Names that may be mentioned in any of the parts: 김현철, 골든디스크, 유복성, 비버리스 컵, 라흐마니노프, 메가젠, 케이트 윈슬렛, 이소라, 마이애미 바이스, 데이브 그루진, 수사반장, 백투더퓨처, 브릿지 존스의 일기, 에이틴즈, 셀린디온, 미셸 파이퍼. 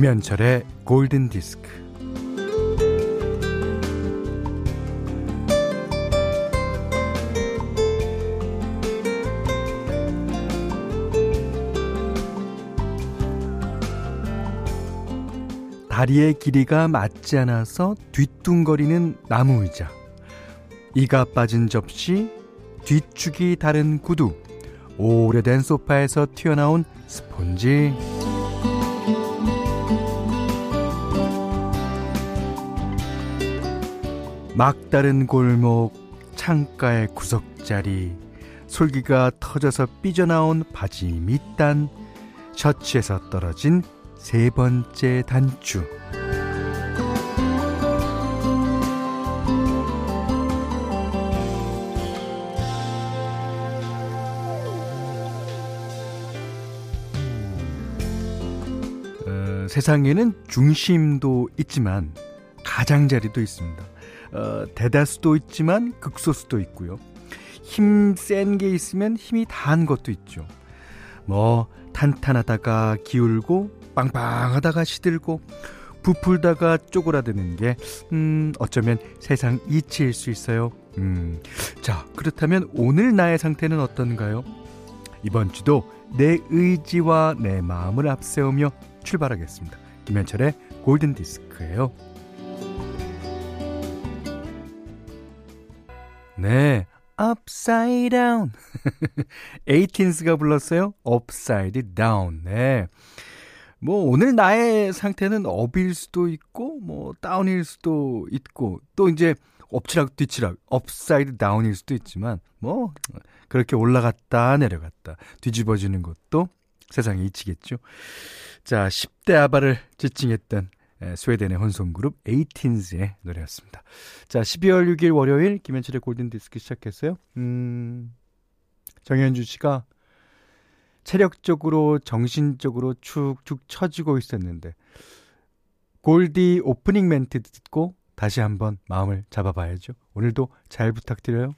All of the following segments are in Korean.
김현철의 골든디스크. 다리의 길이가 맞지 않아서 뒤뚱거리는 나무 의자, 이가 빠진 접시, 뒤축이 다른 구두, 오래된 소파에서 튀어나온 스폰지. 막다른 골목, 창가의 구석자리, 솔기가 터져서 삐져나온 바지 밑단, 셔츠에서 떨어진 세 번째 단추. 세상에는 중심도 있지만 가장자리도 있습니다. 대다수도 있지만 극소수도 있고요. 힘 센 게 있으면 힘이 다한 것도 있죠. 뭐 탄탄하다가 기울고 빵빵하다가 시들고 부풀다가 쪼그라드는 게 어쩌면 세상 이치일 수 있어요. 자, 그렇다면 오늘 나의 상태는 어떤가요? 이번 주도 내 의지와 내 마음을 앞세우며 출발하겠습니다. 김현철의 골든디스크예요. 네, upside down. 에이틴즈가 불렀어요. upside down. 네, 뭐 오늘 나의 상태는 업일 수도 있고 뭐 다운일 수도 있고 또 이제 엎치락 뒤치락 업사이드 다운일 수도 있지만 뭐 그렇게 올라갔다 내려갔다 뒤집어지는 것도 세상에 이치겠죠. 자, 10대 아바를 지칭했던 스웨덴의 혼성그룹 에이틴즈의 노래였습니다. 자, 12월 6일 월요일 김현철의 골든디스크 시작했어요. 정현주 씨가 체력적으로 정신적으로 축축 처지고 있었는데 골디 오프닝 멘트 듣고 다시 한번 마음을 잡아봐야죠. 오늘도 잘 부탁드려요.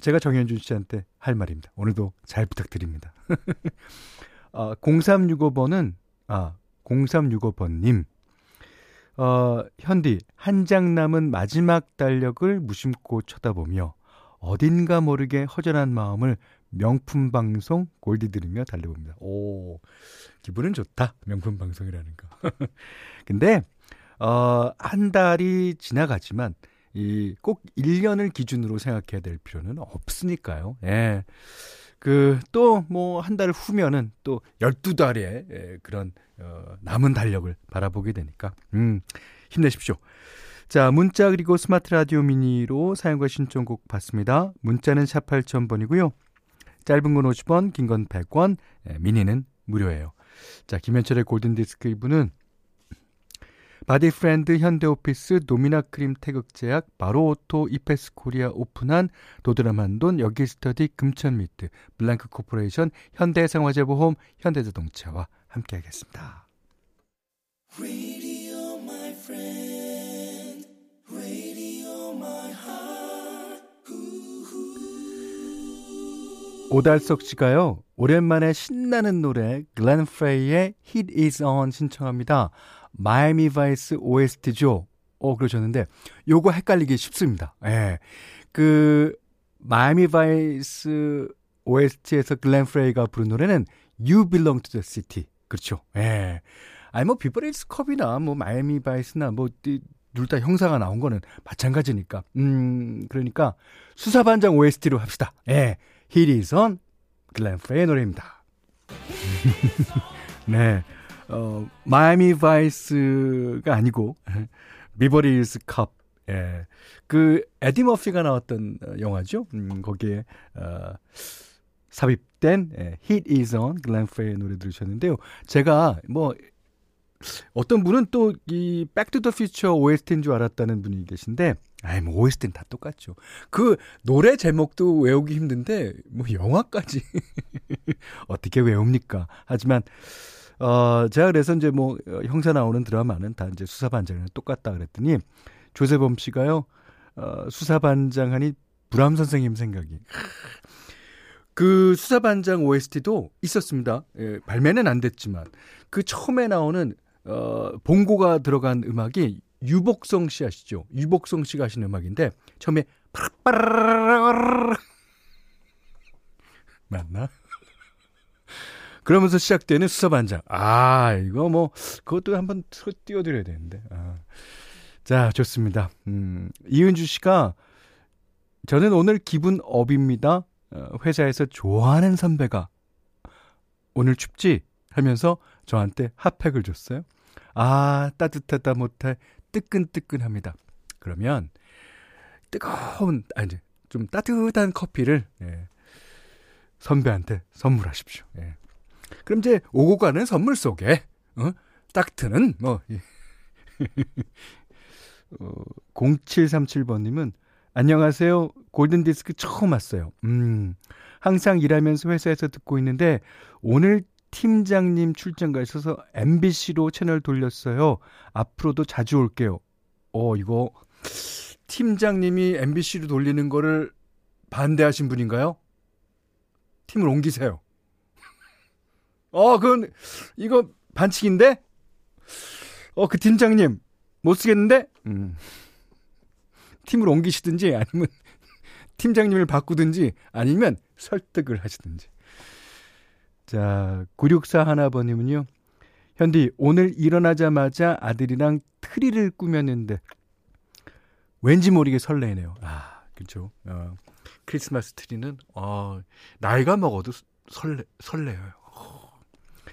제가 정현준 씨한테 할 말입니다. 오늘도 잘 부탁드립니다. 0365번님, 현디, 한 장 남은 마지막 달력을 무심코 쳐다보며 어딘가 모르게 허전한 마음을 명품 방송 골디 들으며 달려봅니다. 오, 기분은 좋다. 명품 방송이라는 거. 근데 한 달이 지나가지만 꼭 1년을 기준으로 생각해야 될 필요는 없으니까요. 예. 또 뭐 한 달 후면은 또 12달의 그런 남은 달력을 바라보게 되니까 힘내십시오. 자, 문자 그리고 스마트 라디오 미니로 사용과 신청곡 받습니다. 문자는 샵 8000번이고요. 짧은 건 50원, 긴 건 100원, 미니는 무료예요. 자, 김현철의 골든디스크 2부는 바디프렌드 현대오피스 노미나크림 태극제약 바로오토 이페스코리아 오픈한 도드람한돈 여기스터디 금천미트 블랑크 코퍼레이션 현대해상화재보험 현대자동차와 함께하겠습니다. Radio my friend, radio my heart. 오달석 씨가요, 오랜만에 신나는 노래 글렌 프레이의 Heat is on 신청합니다. 마이애미 바이스 OST죠. 그러셨는데 요거 헷갈리기 쉽습니다. 예. 마이애미 바이스 OST에서 글렌 프레이가 부른 노래는 You Belong to the City. 그렇죠. 예. 아니 뭐 비버리스 컵이나 뭐 마이애미 바이스나 뭐 둘 다 형사가 나온 거는 마찬가지니까. 그러니까 수사반장 OST로 합시다. 예. Heat is on 글렌 프레이의 노래입니다. 네. 마이애미 바이스가 아니고 비버리스 컵, 예. 에디 머피가 나왔던 영화죠. 거기에 삽입된 Heat is on 글렌 프레이의 노래 들으셨는데요. 제가 뭐 어떤 분은 또 이 백투더퓨처 OST인 줄 알았다는 분이 계신데, 뭐 OST는 다 똑같죠. 노래 제목도 외우기 힘든데 뭐 영화까지 어떻게 외웁니까? 하지만 제가 그래서 이제 뭐 형사 나오는 드라마는 다 이제 수사반장이랑 똑같다 그랬더니 조세범 씨가요, 수사반장 하니 브람 선생님 생각이 그 수사반장 OST도 있었습니다. 예, 발매는 안 됐지만 그 처음에 나오는 봉고가 들어간 음악이 유복성 씨 아시죠? 유복성 씨가 하신 음악인데 처음에 맞나? 그러면서 시작되는 수사반장. 아, 이거 뭐 그것도 한번 띄워드려야 되는데. 아. 자, 좋습니다. 이은주 씨가 저는 오늘 기분 업입니다. 회사에서 좋아하는 선배가 오늘 춥지? 하면서 저한테 핫팩을 줬어요. 아, 따뜻하다 못해 뜨끈뜨끈합니다. 그러면 뜨거운, 이제 좀 따뜻한 커피를 예, 선배한테 선물하십시오. 예. 그럼 이제 오고 가는 선물 속에 딱트는 뭐 0737번님은 안녕하세요. 골든디스크 처음 왔어요. 항상 일하면서 회사에서 듣고 있는데 오늘 팀장님 출장 가셔서 MBC로 채널 돌렸어요. 앞으로도 자주 올게요. 이거 팀장님이 MBC로 돌리는 거를 반대하신 분인가요? 팀을 옮기세요. 그건 이거 반칙인데? 그 팀장님 못 쓰겠는데? 팀을 옮기시든지 아니면 팀장님을 바꾸든지 아니면 설득을 하시든지. 자, 9641번님은요. 현디, 오늘 일어나자마자 아들이랑 트리를 꾸몄는데 왠지 모르게 설레네요. 아, 그렇죠. 크리스마스 트리는 나이가 먹어도 설레요.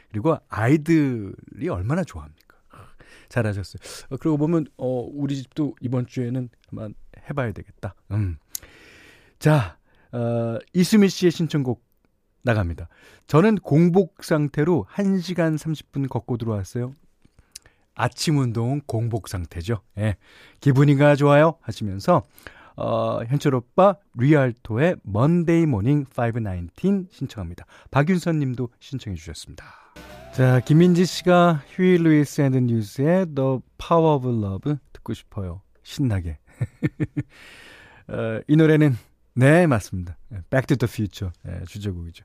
그리고 아이들이 얼마나 좋아합니까? 잘하셨어요. 그러고 보면 우리 집도 이번 주에는 한번 해봐야 되겠다. 자, 이수미 씨의 신청곡 나갑니다. 저는 공복 상태로 1시간 30분 걷고 들어왔어요. 아침 운동은 공복 상태죠. 예. 기분이가 좋아요 하시면서 현철 오빠 리알토의 먼데이 모닝 519 신청합니다. 박윤선 님도 신청해 주셨습니다. 자, 김민지 씨가 휴이 루이스 앤드 뉴스의 The Power of Love 듣고 싶어요. 신나게. 이 노래는 네, 맞습니다. 백투더퓨처 주제곡이죠.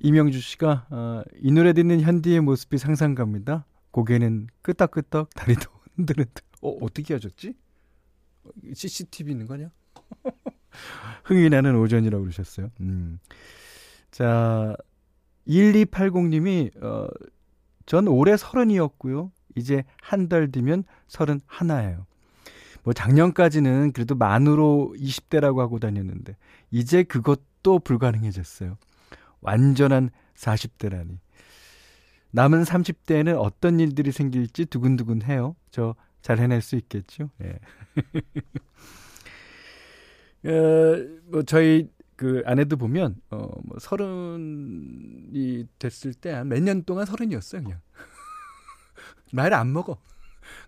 이명주 씨가 이 노래 듣는 현디의 모습이 상상 갑니다. 고개는 끄덕끄덕 다리도 흔들흔들. 어떻게 하셨지? CCTV 있는 거 아니야? 흥이 나는 오전이라고 그러셨어요. 자, 1280님이 전 올해 30이었고요. 이제 한 달 뒤면 31예요. 뭐 작년까지는 그래도 만으로 20대라고 하고 다녔는데 이제 그것도 불가능해졌어요. 완전한 40대라니. 남은 30대에는 어떤 일들이 생길지 두근두근해요. 저 잘 해낼 수 있겠죠? 예. 뭐 저희 그 아내도 보면 뭐 30이 됐을 때 한 몇 년 동안 30이었어요, 그냥. 말 안 먹어.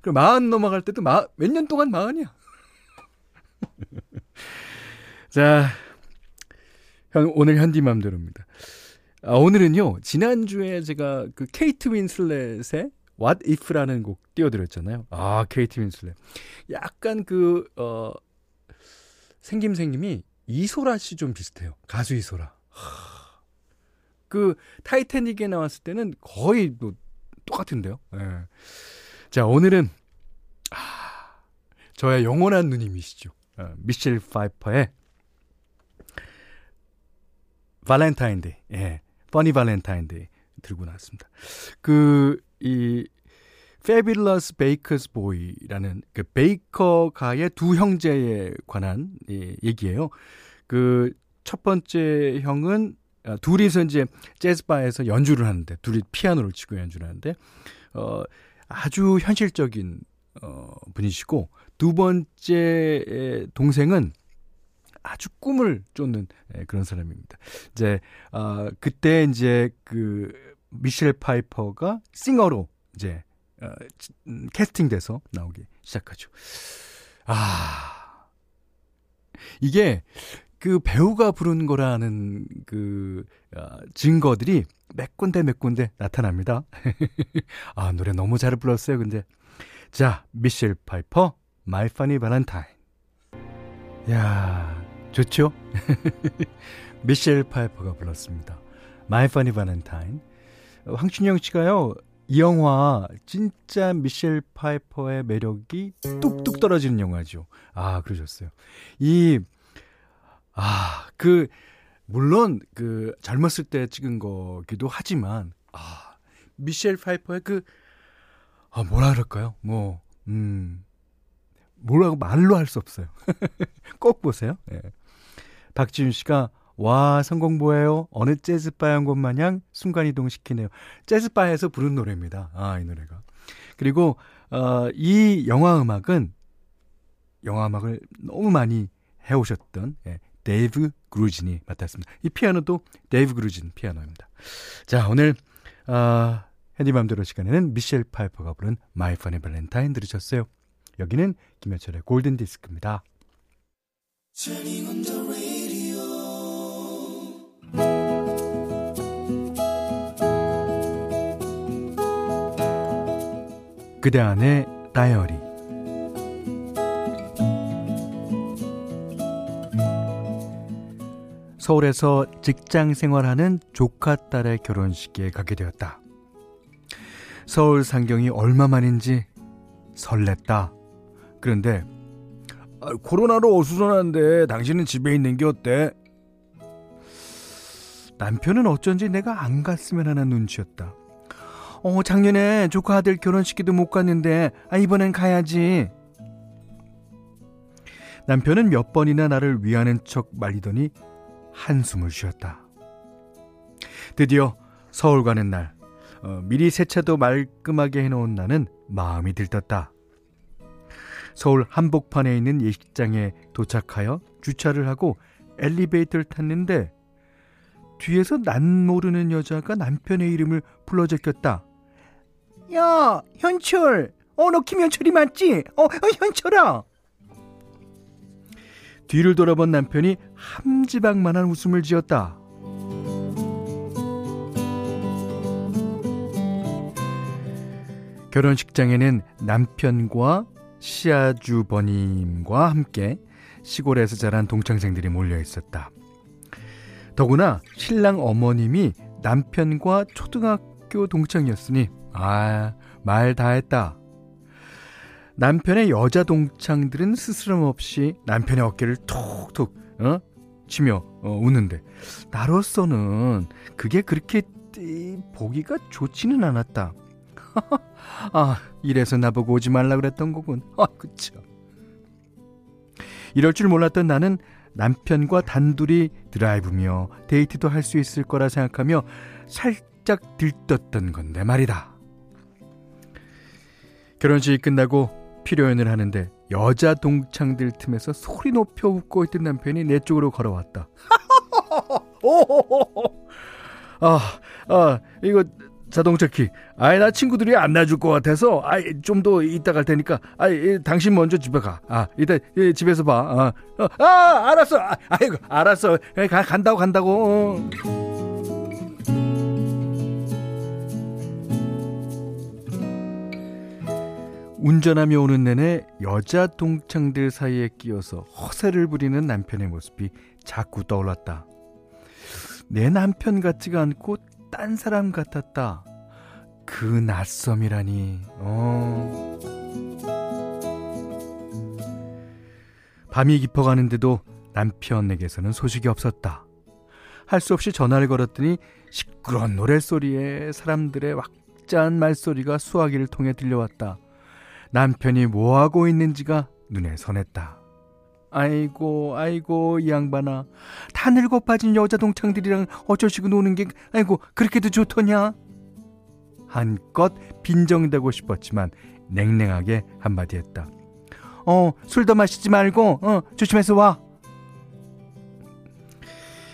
그럼 40 넘어갈 때도 몇 년 동안 40이야. 자, 오늘 현디맘대로입니다. 오늘은요, 지난주에 제가 그 케이트 윈슬렛의 What If라는 곡 띄워드렸잖아요. 아, 케이트 윈슬렛. 약간 그 생김이 이소라 씨 좀 비슷해요. 가수 이소라. 그 타이타닉에 나왔을 때는 거의 뭐 똑같은데요. 예. 네. 자, 오늘은 저의 영원한 누님이시죠. 미셸 파이퍼의 발렌타인데이, 예, 퍼니 발렌타인데이 들고 나왔습니다. 이 Fabulous Baker's Boy라는 그 베이커가의 두 형제에 관한 얘기예요. 그 첫 번째 형은 둘이서 이제 재즈바에서 연주를 하는데, 둘이 피아노를 치고 연주를 하는데 아주 현실적인 분이시고, 두 번째 동생은 아주 꿈을 쫓는 그런 사람입니다. 이제 그때 이제 그 미셸 파이퍼가 싱어로 이제 캐스팅돼서 나오기 시작하죠. 아, 이게 그 배우가 부른 거라는 그 증거들이 몇 군데 몇 군데 나타납니다. 아, 노래 너무 잘 불렀어요, 근데. 자, 미셸 파이퍼, My Funny Valentine. 야, 좋죠? 미셸 파이퍼가 불렀습니다. My Funny Valentine. 황춘영 씨가요, 이 영화 진짜 미셸 파이퍼의 매력이 뚝뚝 떨어지는 영화죠. 아, 그러셨어요. 물론 그 젊었을 때 찍은 거기도 하지만 미셸 파이퍼의 뭐라 그럴까요? 뭐라고 말로 할 수 없어요. 꼭 보세요. 네. 박지윤 씨가 와 성공보예요. 어느 재즈바에 온 것 마냥 순간이동시키네요. 재즈바에서 부른 노래입니다. 아, 이 노래가. 그리고 이 영화 음악을 너무 많이 해오셨던 데이브 그루진이 맡았습니다. 이 피아노도 데이브 그루진 피아노입니다. 자, 오늘 핸디 맘대로 시간에는 미셸 파이퍼가 부른 마이 퍼니 발렌타인 들으셨어요. 여기는 김현철의 골든디스크입니다. 그대 안의 다이어리. 서울에서 직장 생활하는 조카 딸의 결혼식에 가게 되었다. 서울 상경이 얼마만인지 설렜다. 그런데 코로나로 어수선한데 당신은 집에 있는 게 어때? 남편은 어쩐지 내가 안 갔으면 하는 눈치였다. 작년에 조카 아들 결혼식에도 못 갔는데 이번엔 가야지. 남편은 몇 번이나 나를 위하는 척 말리더니 한숨을 쉬었다. 드디어 서울 가는 날, 미리 세차도 말끔하게 해놓은 나는 마음이 들떴다. 서울 한복판에 있는 예식장에 도착하여 주차를 하고 엘리베이터를 탔는데 뒤에서 난 모르는 여자가 남편의 이름을 불러제꼈다. 야, 현철! 너 김현철이 맞지? 현철아! 뒤를 돌아본 남편이 함지박만한 웃음을 지었다. 결혼식장에는 남편과 시아주버님과 함께 시골에서 자란 동창생들이 몰려있었다. 더구나 신랑 어머님이 남편과 초등학교 동창이었으니 말 다했다. 남편의 여자 동창들은 스스럼 없이 남편의 어깨를 톡톡 치며 우는데 나로서는 그게 그렇게 보기가 좋지는 않았다. 이래서 나보고 오지 말라 그랬던 거군. 그쵸. 이럴 줄 몰랐던 나는 남편과 단둘이 드라이브며 데이트도 할 수 있을 거라 생각하며 살짝 들떴던 건데 말이다. 결혼식이 끝나고 피로연을 하는데 여자 동창들 틈에서 소리 높여 웃고 있던 남편이 내 쪽으로 걸어왔다. 이거 자동차 키. 나 친구들이 안 놔줄 것 같아서 좀 더 이따 갈 테니까 당신 먼저 집에 가. 이따 집에서 봐. 알았어. 알았어. 간다고. 운전하며 오는 내내 여자 동창들 사이에 끼어서 허세를 부리는 남편의 모습이 자꾸 떠올랐다. 내 남편 같지가 않고 딴 사람 같았다. 그 낯섦이라니. 밤이 깊어가는데도 남편에게서는 소식이 없었다. 할 수 없이 전화를 걸었더니 시끄러운 노랫소리에 사람들의 왁자한 말소리가 수화기를 통해 들려왔다. 남편이 뭐하고 있는지가 눈에 선했다. 아이고 이 양반아, 다 늙어 빠진 여자 동창들이랑 어쩌시고 노는 게 그렇게도 좋더냐? 한껏 빈정대고 싶었지만 냉랭하게 한마디 했다. 술 더 마시지 말고 조심해서 와.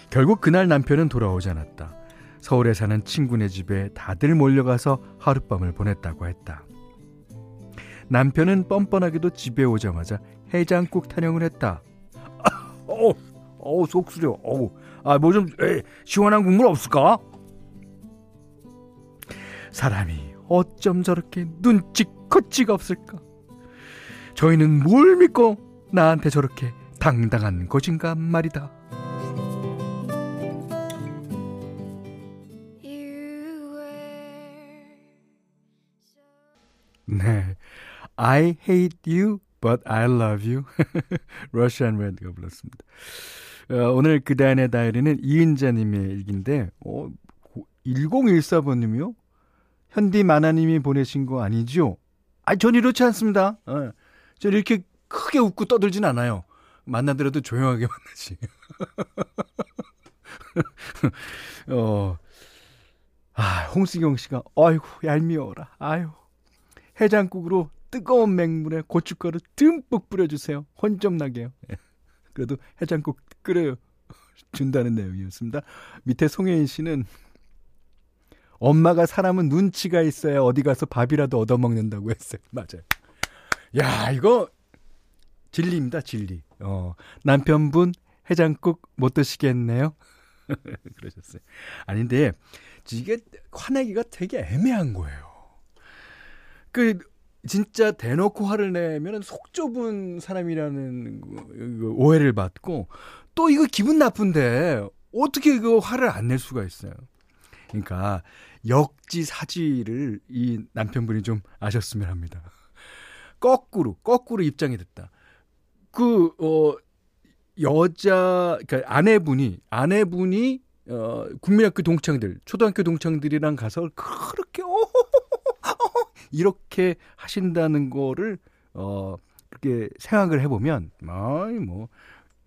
결국 그날 남편은 돌아오지 않았다. 서울에 사는 친구네 집에 다들 몰려가서 하룻밤을 보냈다고 했다. 남편은 뻔뻔하게도 집에 오자마자 해장국 타령을 했다. 속쓰려. 뭐 좀 시원한 국물 없을까? 사람이 어쩜 저렇게 눈치 컷지가 없을까? 저희는 뭘 믿고 나한테 저렇게 당당한 것인가 말이다. 네, I hate you but I love you. 러시안 레드가 불렀습니다. 오늘 그대안의 다이어리는 이은자님의 일기인데 1014번님이요? 현디 만화님이 보내신 거 아니죠? 아니, 전 이렇지 않습니다. 전 이렇게 크게 웃고 떠들진 않아요. 만나더라도 조용하게 만나지. 홍수경 씨가 아이고 얄미워라. 아유, 해장국으로 뜨거운 맹물에 고춧가루 듬뿍 뿌려주세요. 혼 좀 나게요. 그래도 해장국 끓여 준다는 내용이었습니다. 밑에 송혜인 씨는 엄마가 사람은 눈치가 있어야 어디 가서 밥이라도 얻어먹는다고 했어요. 맞아요. 야, 이거 진리입니다. 진리. 남편분 해장국 못 드시겠네요. 그러셨어요. 아닌데 이게 화내기가 되게 애매한 거예요. 그 진짜 대놓고 화를 내면 속 좁은 사람이라는 오해를 받고, 또 이거 기분 나쁜데 어떻게 이거 화를 안 낼 수가 있어요. 그러니까 역지사지를 이 남편분이 좀 아셨으면 합니다. 거꾸로 입장이 됐다. 그러니까 아내분이 국민학교 동창들, 초등학교 동창들이랑 가서 그렇게 이렇게 하신다는 거를 그렇게 생각을 해보면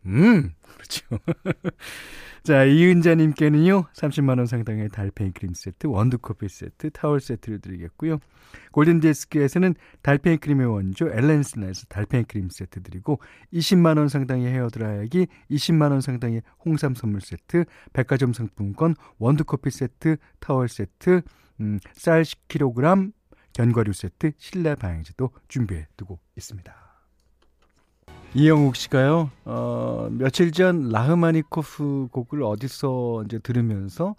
그렇죠. 자, 이은자님께는요 30만원 상당의 달팽이 크림 세트, 원두커피 세트, 타월 세트를 드리겠고요. 골든디스크에서는 달팽이 크림의 원조 엘렌슬라에서 달팽이 크림 세트 드리고, 20만원 상당의 헤어드라이기, 20만원 상당의 홍삼 선물 세트, 백화점 상품권, 원두커피 세트, 타월 세트, 쌀 10kg, 견과류 세트, 실내 방향제도 준비해 두고 있습니다. 이영욱 씨가요, 며칠 전 라흐마니노프 곡을 어디서 이제 들으면서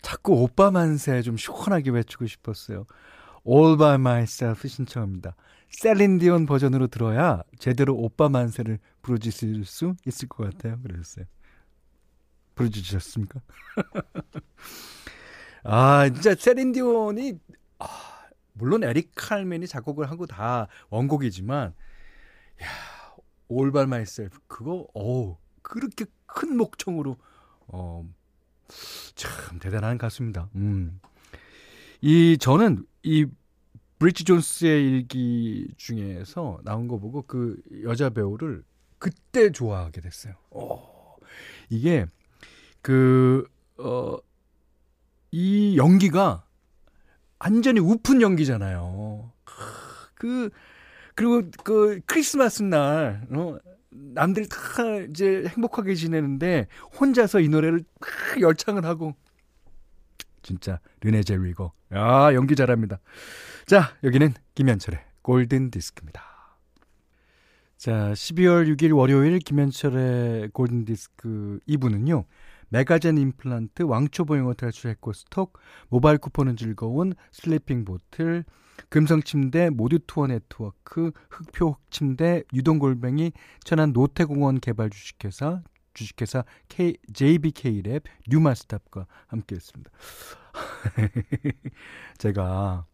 자꾸 오빠 만세 좀 시원하게 외치고 싶었어요. All by myself 신청합니다. 셀린디온 버전으로 들어야 제대로 오빠 만세를 부르짖을 수 있을 것 같아요. 그랬어요. 부르짖으셨습니까? 아, 진짜 셀린디온이 물론 에릭 칼맨이 작곡을 하고 다 원곡이지만, 야, All by myself 그거 그렇게 큰 목청으로 참 대단한 가수입니다. 저는 이 브릿지 존스의 일기 중에서 나온 거 보고 그 여자 배우를 그때 좋아하게 됐어요. 이게 이 연기가 완전히 우픈 연기잖아요. 그리고 크리스마스 날, 남들이 다 이제 행복하게 지내는데, 혼자서 이 노래를 막 열창을 하고. 진짜, 르네 젤리고. 야, 연기 잘합니다. 자, 여기는 김현철의 골든 디스크입니다. 자, 12월 6일 월요일 김현철의 골든 디스크 2부는요. 메가젠 임플란트, 왕초보영어 탈출 해코스톡, 모바일 쿠폰은 즐거운 슬리핑 보틀, 금성침대, 모두투어 네트워크, 흑표 흑침대, 유동골뱅이, 천안 노태공원 개발 주식회사 JBK랩, 뉴마스탑과 함께했습니다. 제가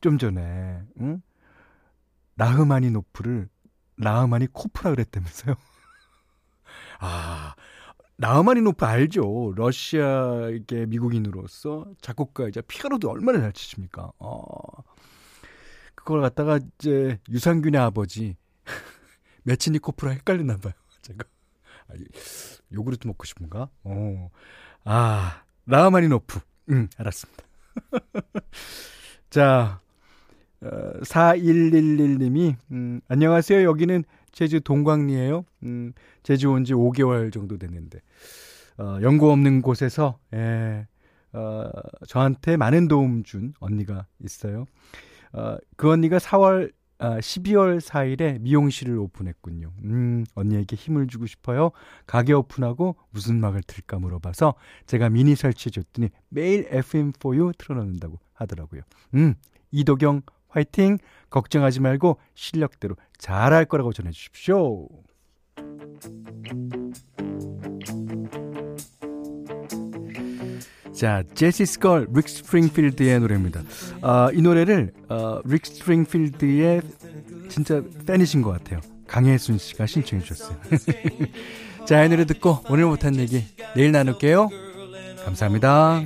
좀 전에 라흐마니노프를 라흐마니코프라 그랬다면서요. 라흐마니노프 알죠? 러시아계 미국인으로서 작곡가이자 피아노도 얼마나 잘 치십니까? 그걸 갖다가 이제 유산균의 아버지 메치니코프랑 헷갈렸나 봐요. 제가 요구르트 먹고 싶은가? 라흐마니노프. 알았습니다. 자, 4111님이 안녕하세요. 여기는 제주 동광리예요. 제주 온 지 5개월 정도 됐는데 연고 없는 곳에서 저한테 많은 도움 준 언니가 있어요. 그 언니가 12월 4일에 미용실을 오픈했군요. 언니에게 힘을 주고 싶어요. 가게 오픈하고 무슨 막을 틀까 물어봐서 제가 미니 설치해줬더니 매일 FM4U 틀어놓는다고 하더라고요. 이도경 화이팅! 걱정하지 말고 실력대로 잘할 거라고 전해주십시오. 자, 제시 스컬, 릭 스프링필드의 노래입니다. 이 노래를 릭 스프링필드의 진짜 팬이신 것 같아요. 강혜순 씨가 신청해 주셨어요. 자, 이 노래 듣고 오늘 못한 얘기 내일 나눌게요. 감사합니다.